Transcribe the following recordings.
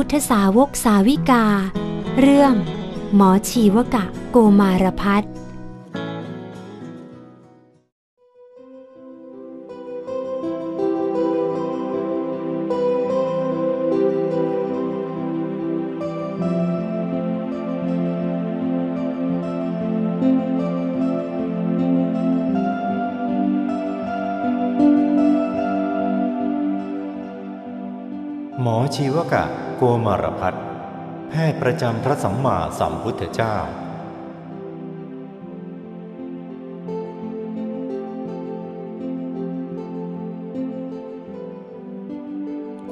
พุทธสาวกสาวิกาเรื่องหมอชีวกะโกมารพัสสหมอชีวกะโกมารพัสสแพทย์ประจำพระสัมมาสัมพุทธเจ้า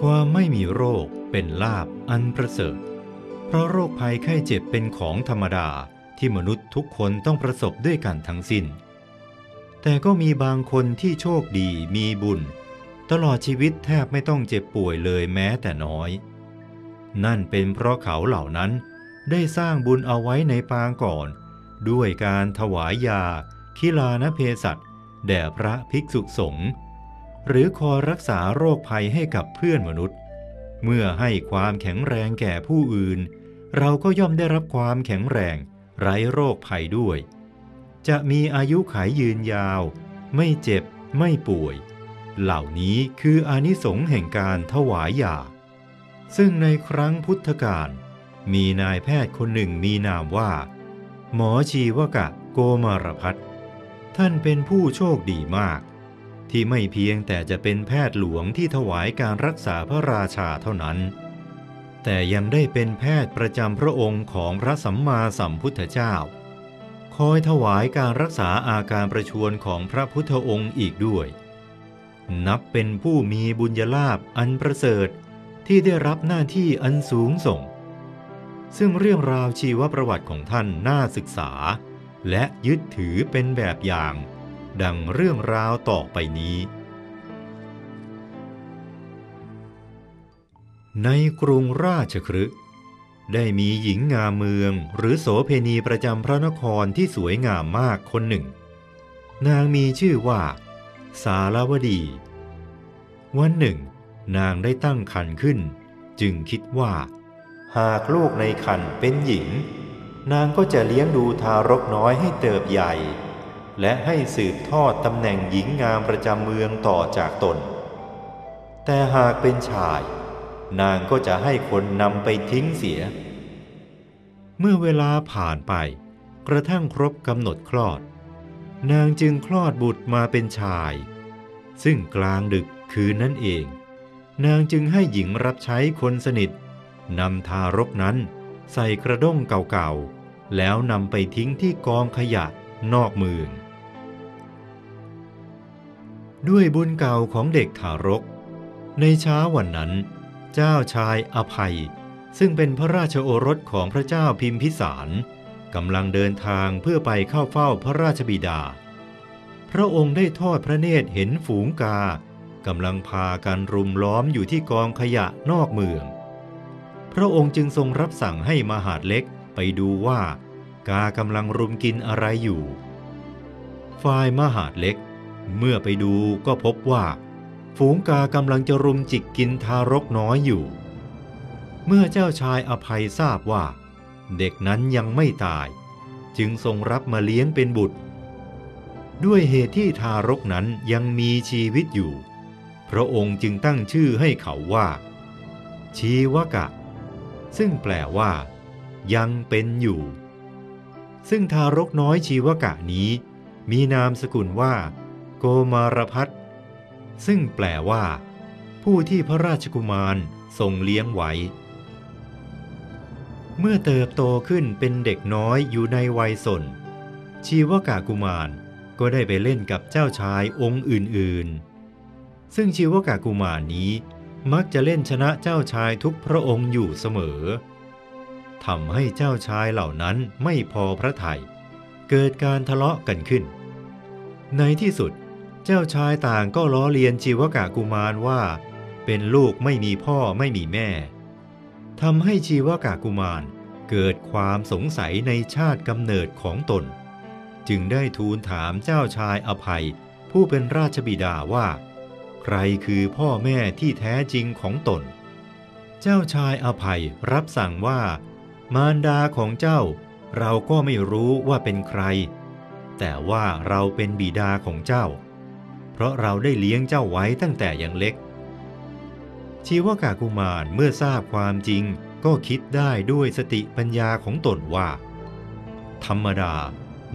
ความไม่มีโรคเป็นลาภอันประเสริฐเพราะโรคภัยไข้เจ็บเป็นของธรรมดาที่มนุษย์ทุกคนต้องประสบด้วยกันทั้งสิ้นแต่ก็มีบางคนที่โชคดีมีบุญตลอดชีวิตแทบไม่ต้องเจ็บป่วยเลยแม้แต่น้อยนั่นเป็นเพราะเขาเหล่านั้นได้สร้างบุญเอาไว้ในปางก่อนด้วยการถวายยาคิลานเภสัชแด่พระภิกษุสงฆ์หรือคอยรักษาโรคภัยให้กับเพื่อนมนุษย์เมื่อให้ความแข็งแรงแก่ผู้อื่นเราก็ย่อมได้รับความแข็งแรงไร้โรคภัยด้วยจะมีอายุขัยยืนยาวไม่เจ็บไม่ป่วยเหล่านี้คืออานิสงส์แห่งการถวายยาซึ่งในครั้งพุทธกาลมีนายแพทย์คนหนึ่งมีนามว่าหมอชีวกะโกมารพัสสท่านเป็นผู้โชคดีมากที่ไม่เพียงแต่จะเป็นแพทย์หลวงที่ถวายการรักษาพระราชาเท่านั้นแต่ยังได้เป็นแพทย์ประจำพระองค์ของพระสัมมาสัมพุทธเจ้าคอยถวายการรักษาอาการประชวรของพระพุทธองค์อีกด้วยนับเป็นผู้มีบุญญาลาภอันประเสริฐที่ได้รับหน้าที่อันสูงส่งซึ่งเรื่องราวชีวประวัติของท่านน่าศึกษาและยึดถือเป็นแบบอย่างดังเรื่องราวต่อไปนี้ในกรุงราชคฤห์ได้มีหญิงงามเมืองหรือโสเภณีประจำพระนครที่สวยงามมากคนหนึ่งนางมีชื่อว่าสารวดีวันหนึ่งนางได้ตั้งครรภ์ขึ้นจึงคิดว่าหากลูกในครรภ์เป็นหญิงนางก็จะเลี้ยงดูทารกน้อยให้เติบใหญ่และให้สืบทอดตำแหน่งหญิงงามประจำเมืองต่อจากตนแต่หากเป็นชายนางก็จะให้คนนำไปทิ้งเสียเมื่อเวลาผ่านไปกระทั่งครบกำหนดคลอดนางจึงคลอดบุตรมาเป็นชายซึ่งกลางดึกคืนนั้นเองนางจึงให้หญิงรับใช้คนสนิทนำทารกนั้นใส่กระด้งเก่าๆแล้วนำไปทิ้งที่กองขยะนอกเมืองด้วยบุญเก่าของเด็กทารกในเช้าวันนั้นเจ้าชายอภัยซึ่งเป็นพระราชโอรสของพระเจ้าพิมพิสารกำลังเดินทางเพื่อไปเข้าเฝ้าพระราชบิดาพระองค์ได้ทอดพระเนตรเห็นฝูงกากำลังพากันรุมล้อมอยู่ที่กองขยะนอกเมืองพระองค์จึงทรงรับสั่งให้มหาดเล็กไปดูว่ากากำลังรุมกินอะไรอยู่ฝ่ายมหาดเล็กเมื่อไปดูก็พบว่าฝูงกากำลังจะรุมจิกกินทารกน้อยอยู่เมื่อเจ้าชายอภัยทราบว่าเด็กนั้นยังไม่ตายจึงทรงรับมาเลี้ยงเป็นบุตรด้วยเหตุที่ทารกนั้นยังมีชีวิตอยู่พระองค์จึงตั้งชื่อให้เขาว่าชีวกะซึ่งแปลว่ายังเป็นอยู่ซึ่งทารกน้อยชีวกะนี้มีนามสกุลว่าโกมารพัสสซึ่งแปลว่าผู้ที่พระราชกุมารทรงเลี้ยงไว้เมื่อเติบโตขึ้นเป็นเด็กน้อยอยู่ในวัยสนชีวกะกุมารก็ได้ไปเล่นกับเจ้าชายองค์อื่นๆซึ่งชีวกะกุมารนี้มักจะเล่นชนะเจ้าชายทุกพระองค์อยู่เสมอทำให้เจ้าชายเหล่านั้นไม่พอพระทัยเกิดการทะเลาะกันขึ้นในที่สุดเจ้าชายต่างก็ล้อเลียนชีวกะกุมารว่าเป็นลูกไม่มีพ่อไม่มีแม่ทำให้ชีวกะกุมารเกิดความสงสัยในชาติกำเนิดของตนจึงได้ทูลถามเจ้าชายอภัยผู้เป็นราชบิดาว่าใครคือพ่อแม่ที่แท้จริงของตน เจ้าชายอภัยรับสั่งว่ามารดาของเจ้าเราก็ไม่รู้ว่าเป็นใครแต่ว่าเราเป็นบิดาของเจ้าเพราะเราได้เลี้ยงเจ้าไว้ตั้งแต่ยังเล็กชีวกากุมารเมื่อทราบความจริงก็คิดได้ด้วยสติปัญญาของตนว่าธรรมดา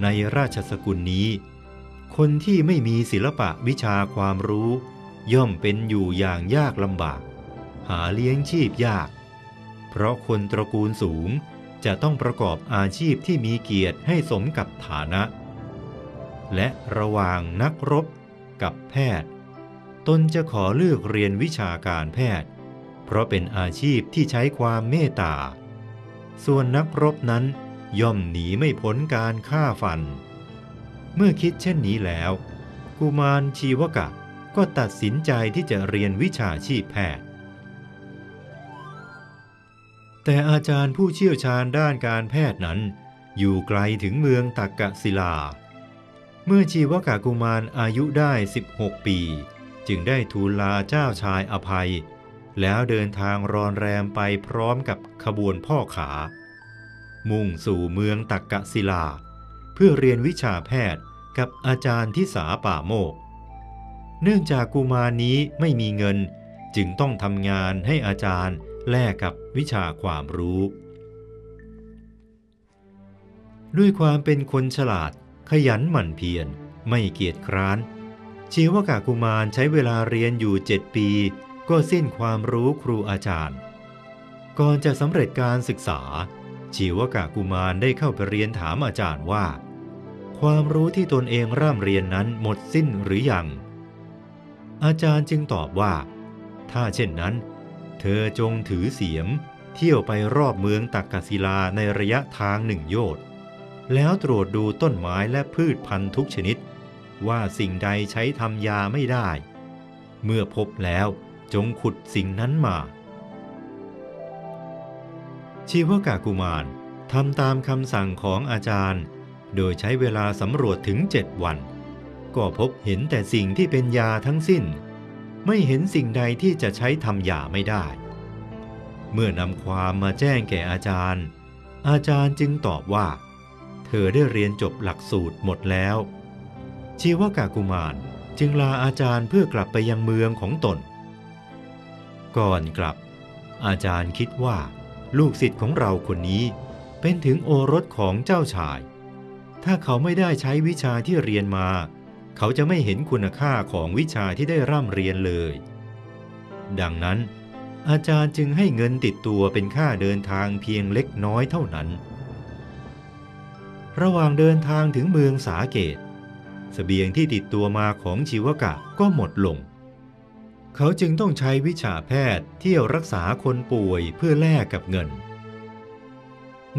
ในราชสกุลนี้คนที่ไม่มีศิลปะวิชาความรู้ย่อมเป็นอยู่อย่างยากลำบากหาเลี้ยงชีพยากเพราะคนตระกูลสูงจะต้องประกอบอาชีพที่มีเกียรติให้สมกับฐานะและระหว่างนักรบกับแพทย์ตนจะขอเลือกเรียนวิชาการแพทย์เพราะเป็นอาชีพที่ใช้ความเมตตาส่วนนักรบนั้นย่อมหนีไม่พ้นการฆ่าฟันเมื่อคิดเช่นนี้แล้วกุมารชีวกะก็ตัดสินใจที่จะเรียนวิชาชีพแพทย์แต่อาจารย์ผู้เชี่ยวชาญด้านการแพทย์นั้นอยู่ไกลถึงเมืองตักกศิลาเมื่อชีวกะกุมารอายุได้16ปีจึงได้ทูลลาเจ้าชายอภัยแล้วเดินทางรอนแรมไปพร้อมกับขบวนพ่อขามุ่งสู่เมืองตักกศิลาเพื่อเรียนวิชาแพทย์กับอาจารย์ทิสาป่าโมกเนื่องจากกุมารนี้ไม่มีเงินจึงต้องทำงานให้อาจารย์แลกกับวิชาความรู้ด้วยความเป็นคนฉลาดขยันหมั่นเพียรไม่เกียจคร้านชีวกะกุมารใช้เวลาเรียนอยู่7ปีก็สิ้นความรู้ครูอาจารย์ก่อนจะสำเร็จการศึกษาชีวกะกุมารได้เข้าไปเรียนถามอาจารย์ว่าความรู้ที่ตนเองร่ำเรียนนั้นหมดสิ้นหรือยังอาจารย์จึงตอบว่าถ้าเช่นนั้นเธอจงถือเสียมเที่ยวไปรอบเมืองตักกศิลาในระยะทาง1 โยชน์แล้วตรวจดูต้นไม้และพืชพันธุ์ทุกชนิดว่าสิ่งใดใช้ทำยาไม่ได้เมื่อพบแล้วจงขุดสิ่งนั้นมาชีวกะกุมารทำตามคำสั่งของอาจารย์โดยใช้เวลาสำรวจถึง7 วันก็พบเห็นแต่สิ่งที่เป็นยาทั้งสิ้นไม่เห็นสิ่งใดที่จะใช้ทำยาไม่ได้เมื่อนำความมาแจ้งแก่อาจารย์อาจารย์จึงตอบว่าเธอได้เรียนจบหลักสูตรหมดแล้วชีวกะกุมารจึงลาอาจารย์เพื่อกลับไปยังเมืองของตนก่อนกลับอาจารย์คิดว่าลูกศิษย์ของเราคนนี้เป็นถึงโอรสของเจ้าชายถ้าเขาไม่ได้ใช้วิชาที่เรียนมาเขาจะไม่เห็นคุณค่าของวิชาที่ได้ร่ำเรียนเลยดังนั้นอาจารย์จึงให้เงินติดตัวเป็นค่าเดินทางเพียงเล็กน้อยเท่านั้นระหว่างเดินทางถึงเมืองสาเกตเสบียงที่ติดตัวมาของชีวกะก็หมดลงเขาจึงต้องใช้วิชาแพทย์เที่ยวรักษาคนป่วยเพื่อแลกกับเงิน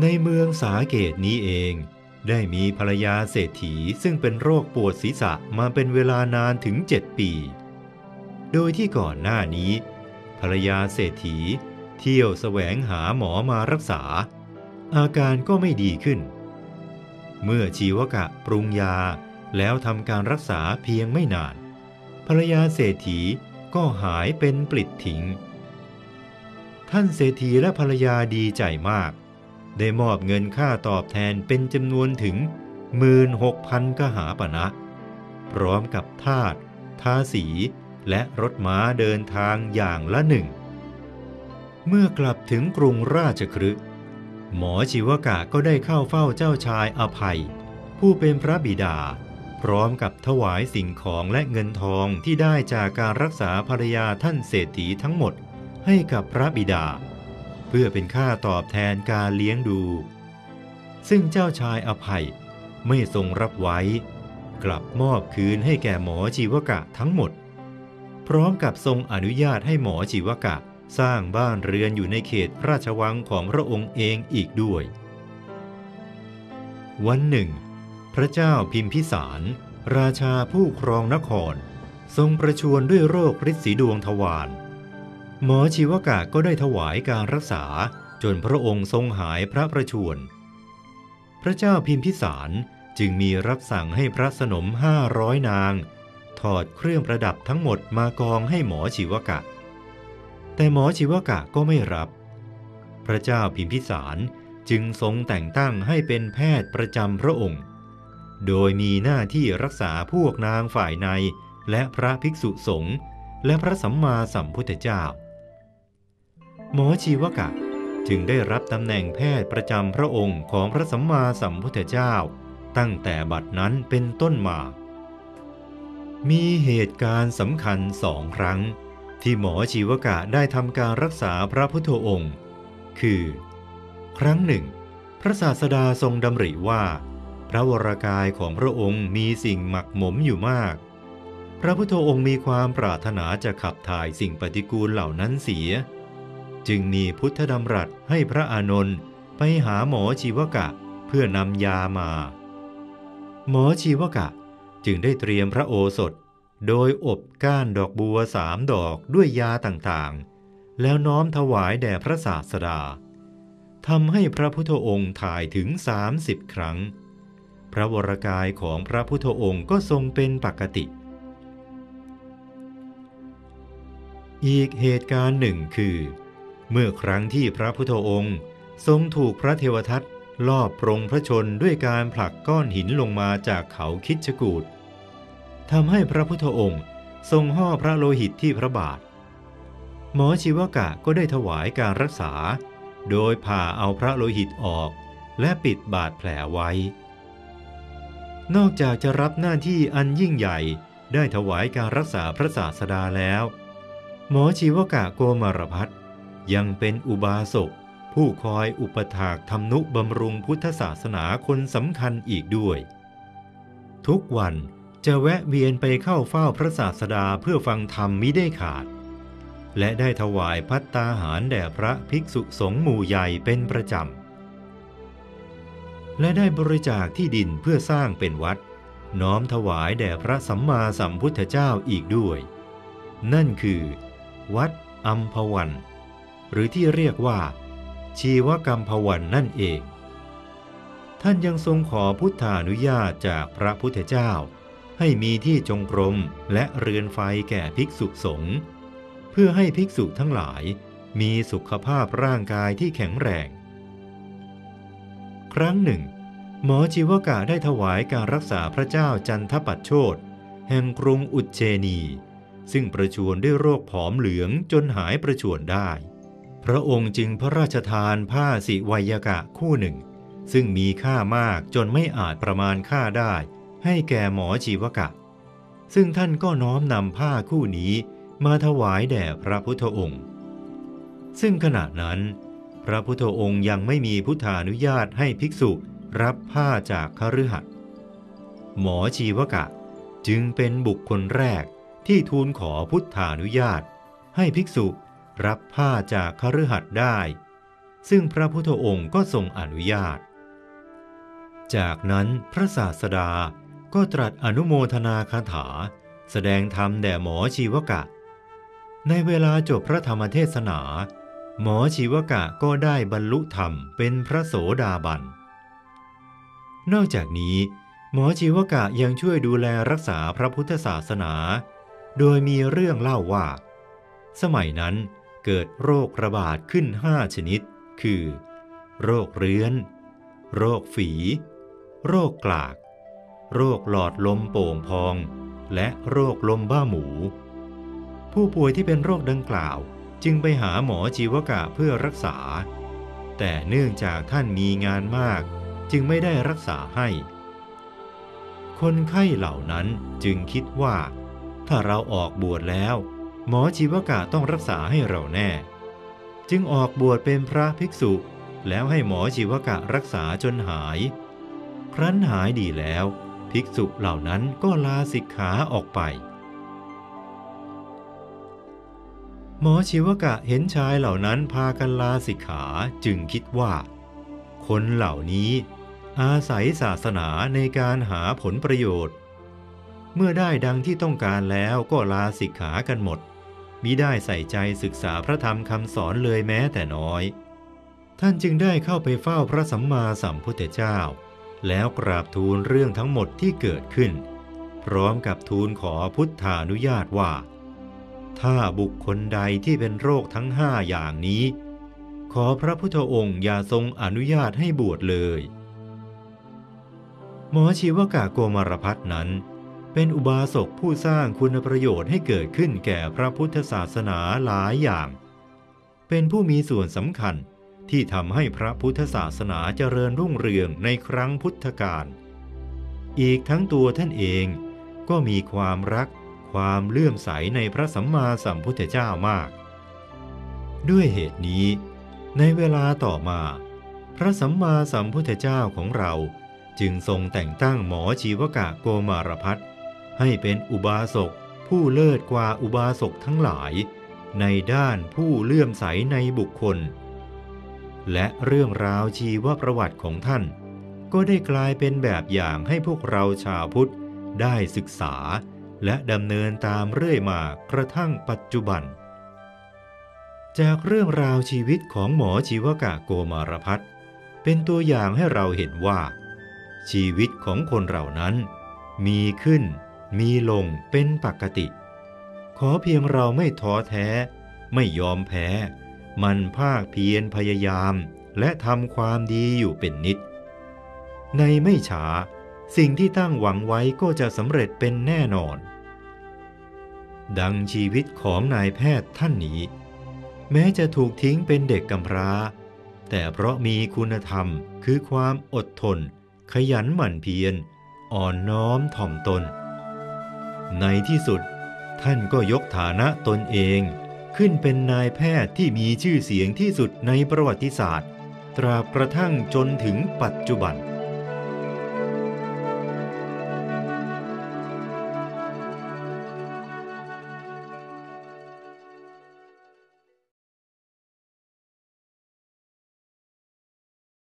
ในเมืองสาเกตนี้เองได้มีภรรยาเศรษฐีซึ่งเป็นโรคปวดศีรษะมาเป็นเวลานานถึง7 ปีโดยที่ก่อนหน้านี้ภรรยาเศรษฐีเที่ยวแสวงหาหมอมารักษาอาการก็ไม่ดีขึ้นเมื่อชีวกะปรุงยาแล้วทำการรักษาเพียงไม่นานภรรยาเศรษฐีก็หายเป็นปลิดทิ้งท่านเศรษฐีและภรรยาดีใจมากได้มอบเงินค่าตอบแทนเป็นจำนวนถึง 16,000 กหาปณะพร้อมกับทาสทาสีและรถม้าเดินทางอย่างละ1เมื่อกลับถึงกรุงราชคฤห์หมอชีวกะก็ได้เข้าเฝ้าเจ้าชายอภัยผู้เป็นพระบิดาพร้อมกับถวายสิ่งของและเงินทองที่ได้จากการรักษาภรรยาท่านเศรษฐีทั้งหมดให้กับพระบิดาเพื่อเป็นค่าตอบแทนการเลี้ยงดูซึ่งเจ้าชายอภัยไม่ทรงรับไว้กลับมอบคืนให้แก่หมอชีวกะทั้งหมดพร้อมกับทรงอนุญาตให้หมอชีวกะสร้างบ้านเรือนอยู่ในเขตราชวังของพระองค์เองอีกด้วยวันหนึ่งพระเจ้าพิมพิสารราชาผู้ครองนครทรงประชวรด้วยโรคฤทธิ์สีดวงทวารหมอชีวกะก็ได้ถวายการรักษาจนพระองค์ทรงหายพระประชวรพระเจ้าพิมพิสารจึงมีรับสั่งให้พระสนม500 นางถอดเครื่องประดับทั้งหมดมากองให้หมอชีวกะ แต่หมอชีวกะก็ไม่รับพระเจ้าพิมพิสารจึงทรงแต่งตั้งให้เป็นแพทย์ประจำพระองค์โดยมีหน้าที่รักษาพวกนางฝ่ายในและพระภิกษุสงฆ์และพระสัมมาสัมพุทธเจ้าหมอชีวกะจึงได้รับตำแหน่งแพทย์ประจำพระองค์ของพระสัมมาสัมพุทธเจ้าตั้งแต่บัดนั้นเป็นต้นมามีเหตุการณ์สำคัญสองครั้งที่หมอชีวกะได้ทำการรักษาพระพุทธองค์คือครั้งหนึ่งพระศาสดาทรงดำริว่าพระวรกายของพระองค์มีสิ่งหมักหมมอยู่มากพระพุทธองค์มีความปรารถนาจะขับถ่ายสิ่งปฏิกูลเหล่านั้นเสียจึงมีพุทธดำรัสให้พระอานนท์ไปหาหมอชีวกะเพื่อนำยามาหมอชีวกะจึงได้เตรียมพระโอสถโดยอบก้านดอกบัว3 ดอกด้วยยาต่างๆแล้วน้อมถวายแด่พระศาสดาทำให้พระพุทธองค์ถ่ายถึง30 ครั้งพระวรกายของพระพุทธองค์ก็ทรงเป็นปกติอีกเหตุการณ์หนึ่งคือเมื่อครั้งที่พระพุทธองค์ทรงถูกพระเทวทัตลอบปรงพระชนด้วยการผลักก้อนหินลงมาจากเขาคิชกูฏทำให้พระพุทธองค์ทรงห่อพระโลหิตที่พระบาทหมอชีวกะก็ได้ถวายการรักษาโดยผ่าเอาพระโลหิตออกและปิดบาดแผลไว้นอกจากจะรับหน้าที่อันยิ่งใหญ่ได้ถวายการรักษาพระศาสดาแล้วหมอชีวกะโกมารพัทยังเป็นอุบาสกผู้คอยอุปถากธรรมนุบำรุงพุทธศาสนาคนสำคัญอีกด้วยทุกวันจะแวะเวียนไปเข้าเฝ้าพระศาสดาเพื่อฟังธรรมมิได้ขาดและได้ถวายภัตตาหารแด่พระภิกษุสงฆ์หมู่ใหญ่เป็นประจำและได้บริจาคที่ดินเพื่อสร้างเป็นวัดน้อมถวายแด่พระสัมมาสัมพุทธเจ้าอีกด้วยนั่นคือวัดอัมพวันหรือที่เรียกว่าชีวกัมพวันนั่นเองท่านยังทรงขอพุทธานุญาตจากพระพุทธเจ้าให้มีที่จงกรมและเรือนไฟแก่ภิกษุสงฆ์เพื่อให้ภิกษุทั้งหลายมีสุขภาพร่างกายที่แข็งแรงครั้งหนึ่งหมอชีวกะได้ถวายการรักษาพระเจ้าจันทปัชโชตแห่งกรุงอุจเชนีซึ่งประชวรด้วยโรคผอมเหลืองจนหายประชวรได้พระองค์จึงพระราชทานผ้าสิไวยากะคู่หนึ่งซึ่งมีค่ามากจนไม่อาจประมาณค่าได้ให้แก่หมอชีวกะซึ่งท่านก็น้อมนำผ้าคู่นี้มาถวายแด่พระพุทธองค์ซึ่งขณะนั้นพระพุทธองค์ยังไม่มีพุทธานุญาตให้ภิกษุรับผ้าจากคฤหัสถ์หมอชีวกะจึงเป็นบุคคลแรกที่ทูลขอพุทธานุญาตให้ภิกษุรับผ้าจากคฤหัสถ์ได้ซึ่งพระพุทธองค์ก็ทรงอนุญาตจากนั้นพระศาสดาก็ตรัสอนุโมทนาคาถาแสดงธรรมแด่หมอชีวกะในเวลาจบพระธรรมเทศนาหมอชีวกะก็ได้บรรลุธรรมเป็นพระโสดาบันนอกจากนี้หมอชีวกะยังช่วยดูแลรักษาพระพุทธศาสนาโดยมีเรื่องเล่าว่าสมัยนั้นเกิดโรคระบาดขึ้น5 ชนิดคือโรคเรื้อนโรคฝีโรคกลากโรคหลอดลมโป่งพองและโรคลมบ้าหมูผู้ป่วยที่เป็นโรคดังกล่าวจึงไปหาหมอชีวกะเพื่อรักษาแต่เนื่องจากท่านมีงานมากจึงไม่ได้รักษาให้คนไข้เหล่านั้นจึงคิดว่าถ้าเราออกบวชแล้วหมอชีวกะต้องรักษาให้เราแน่จึงออกบวชเป็นพระภิกษุแล้วให้หมอชีวกะรักษาจนหายครั้นหายดีแล้วภิกษุเหล่านั้นก็ลาสิกขาออกไปหมอชีวกะเห็นชายเหล่านั้นพากันลาสิกขาจึงคิดว่าคนเหล่านี้อาศัยศาสนาในการหาผลประโยชน์เมื่อได้ดังที่ต้องการแล้วก็ลาสิกขากันหมดมิได้ใส่ใจศึกษาพระธรรมคำสอนเลยแม้แต่น้อยท่านจึงได้เข้าไปเฝ้าพระสัมมาสัมพุทธเจ้าแล้วกราบทูลเรื่องทั้งหมดที่เกิดขึ้นพร้อมกับทูลขอพุทธานุญาตว่า ถ้าบุคคลใดที่เป็นโรคทั้งห้าอย่างนี้ขอพระพุทธองค์อย่าทรงอนุญาตให้บวชเลยหมอชีวกะโกมารพัฒน์นั้นเป็นอุบาสกผู้สร้างคุณประโยชน์ให้เกิดขึ้นแก่พระพุทธศาสนาหลายอย่างเป็นผู้มีส่วนสำคัญที่ทำให้พระพุทธศาสนาเจริญรุ่งเรืองในครั้งพุทธกาลอีกทั้งตัวท่านเองก็มีความรักความเลื่อมใสในพระสัมมาสัมพุทธเจ้ามากด้วยเหตุนี้ในเวลาต่อมาพระสัมมาสัมพุทธเจ้าของเราจึงทรงแต่งตั้งหมอชีวกะโกมารพัฒน์ให้เป็นอุบาสกผู้เลิศกว่าอุบาสกทั้งหลายในด้านผู้เลื่อมใสในบุคคลและเรื่องราวชีวประวัติของท่านก็ได้กลายเป็นแบบอย่างให้พวกเราชาวพุทธได้ศึกษาและดำเนินตามเรื่อยมากระทั่งปัจจุบันจากเรื่องราวชีวิตของหมอชีวกะโกมารพัฒน์เป็นตัวอย่างให้เราเห็นว่าชีวิตของคนเรานั้นมีขึ้นมีลงเป็นปกติขอเพียงเราไม่ท้อแท้ไม่ยอมแพ้มันภาคเพียรพยายามและทำความดีอยู่เป็นนิจในไม่ช้าสิ่งที่ตั้งหวังไว้ก็จะสำเร็จเป็นแน่นอนดังชีวิตของนายแพทย์ท่านนี้แม้จะถูกทิ้งเป็นเด็กกำพร้าแต่เพราะมีคุณธรรมคือความอดทนขยันหมั่นเพียรอ่อนน้อมถ่อมตนในที่สุดท่านก็ยกฐานะตนเองขึ้นเป็นนายแพทย์ที่มีชื่อเสียงที่สุดในประวัติศาสตร์ตราบกระทั่งจนถึงปัจจุบัน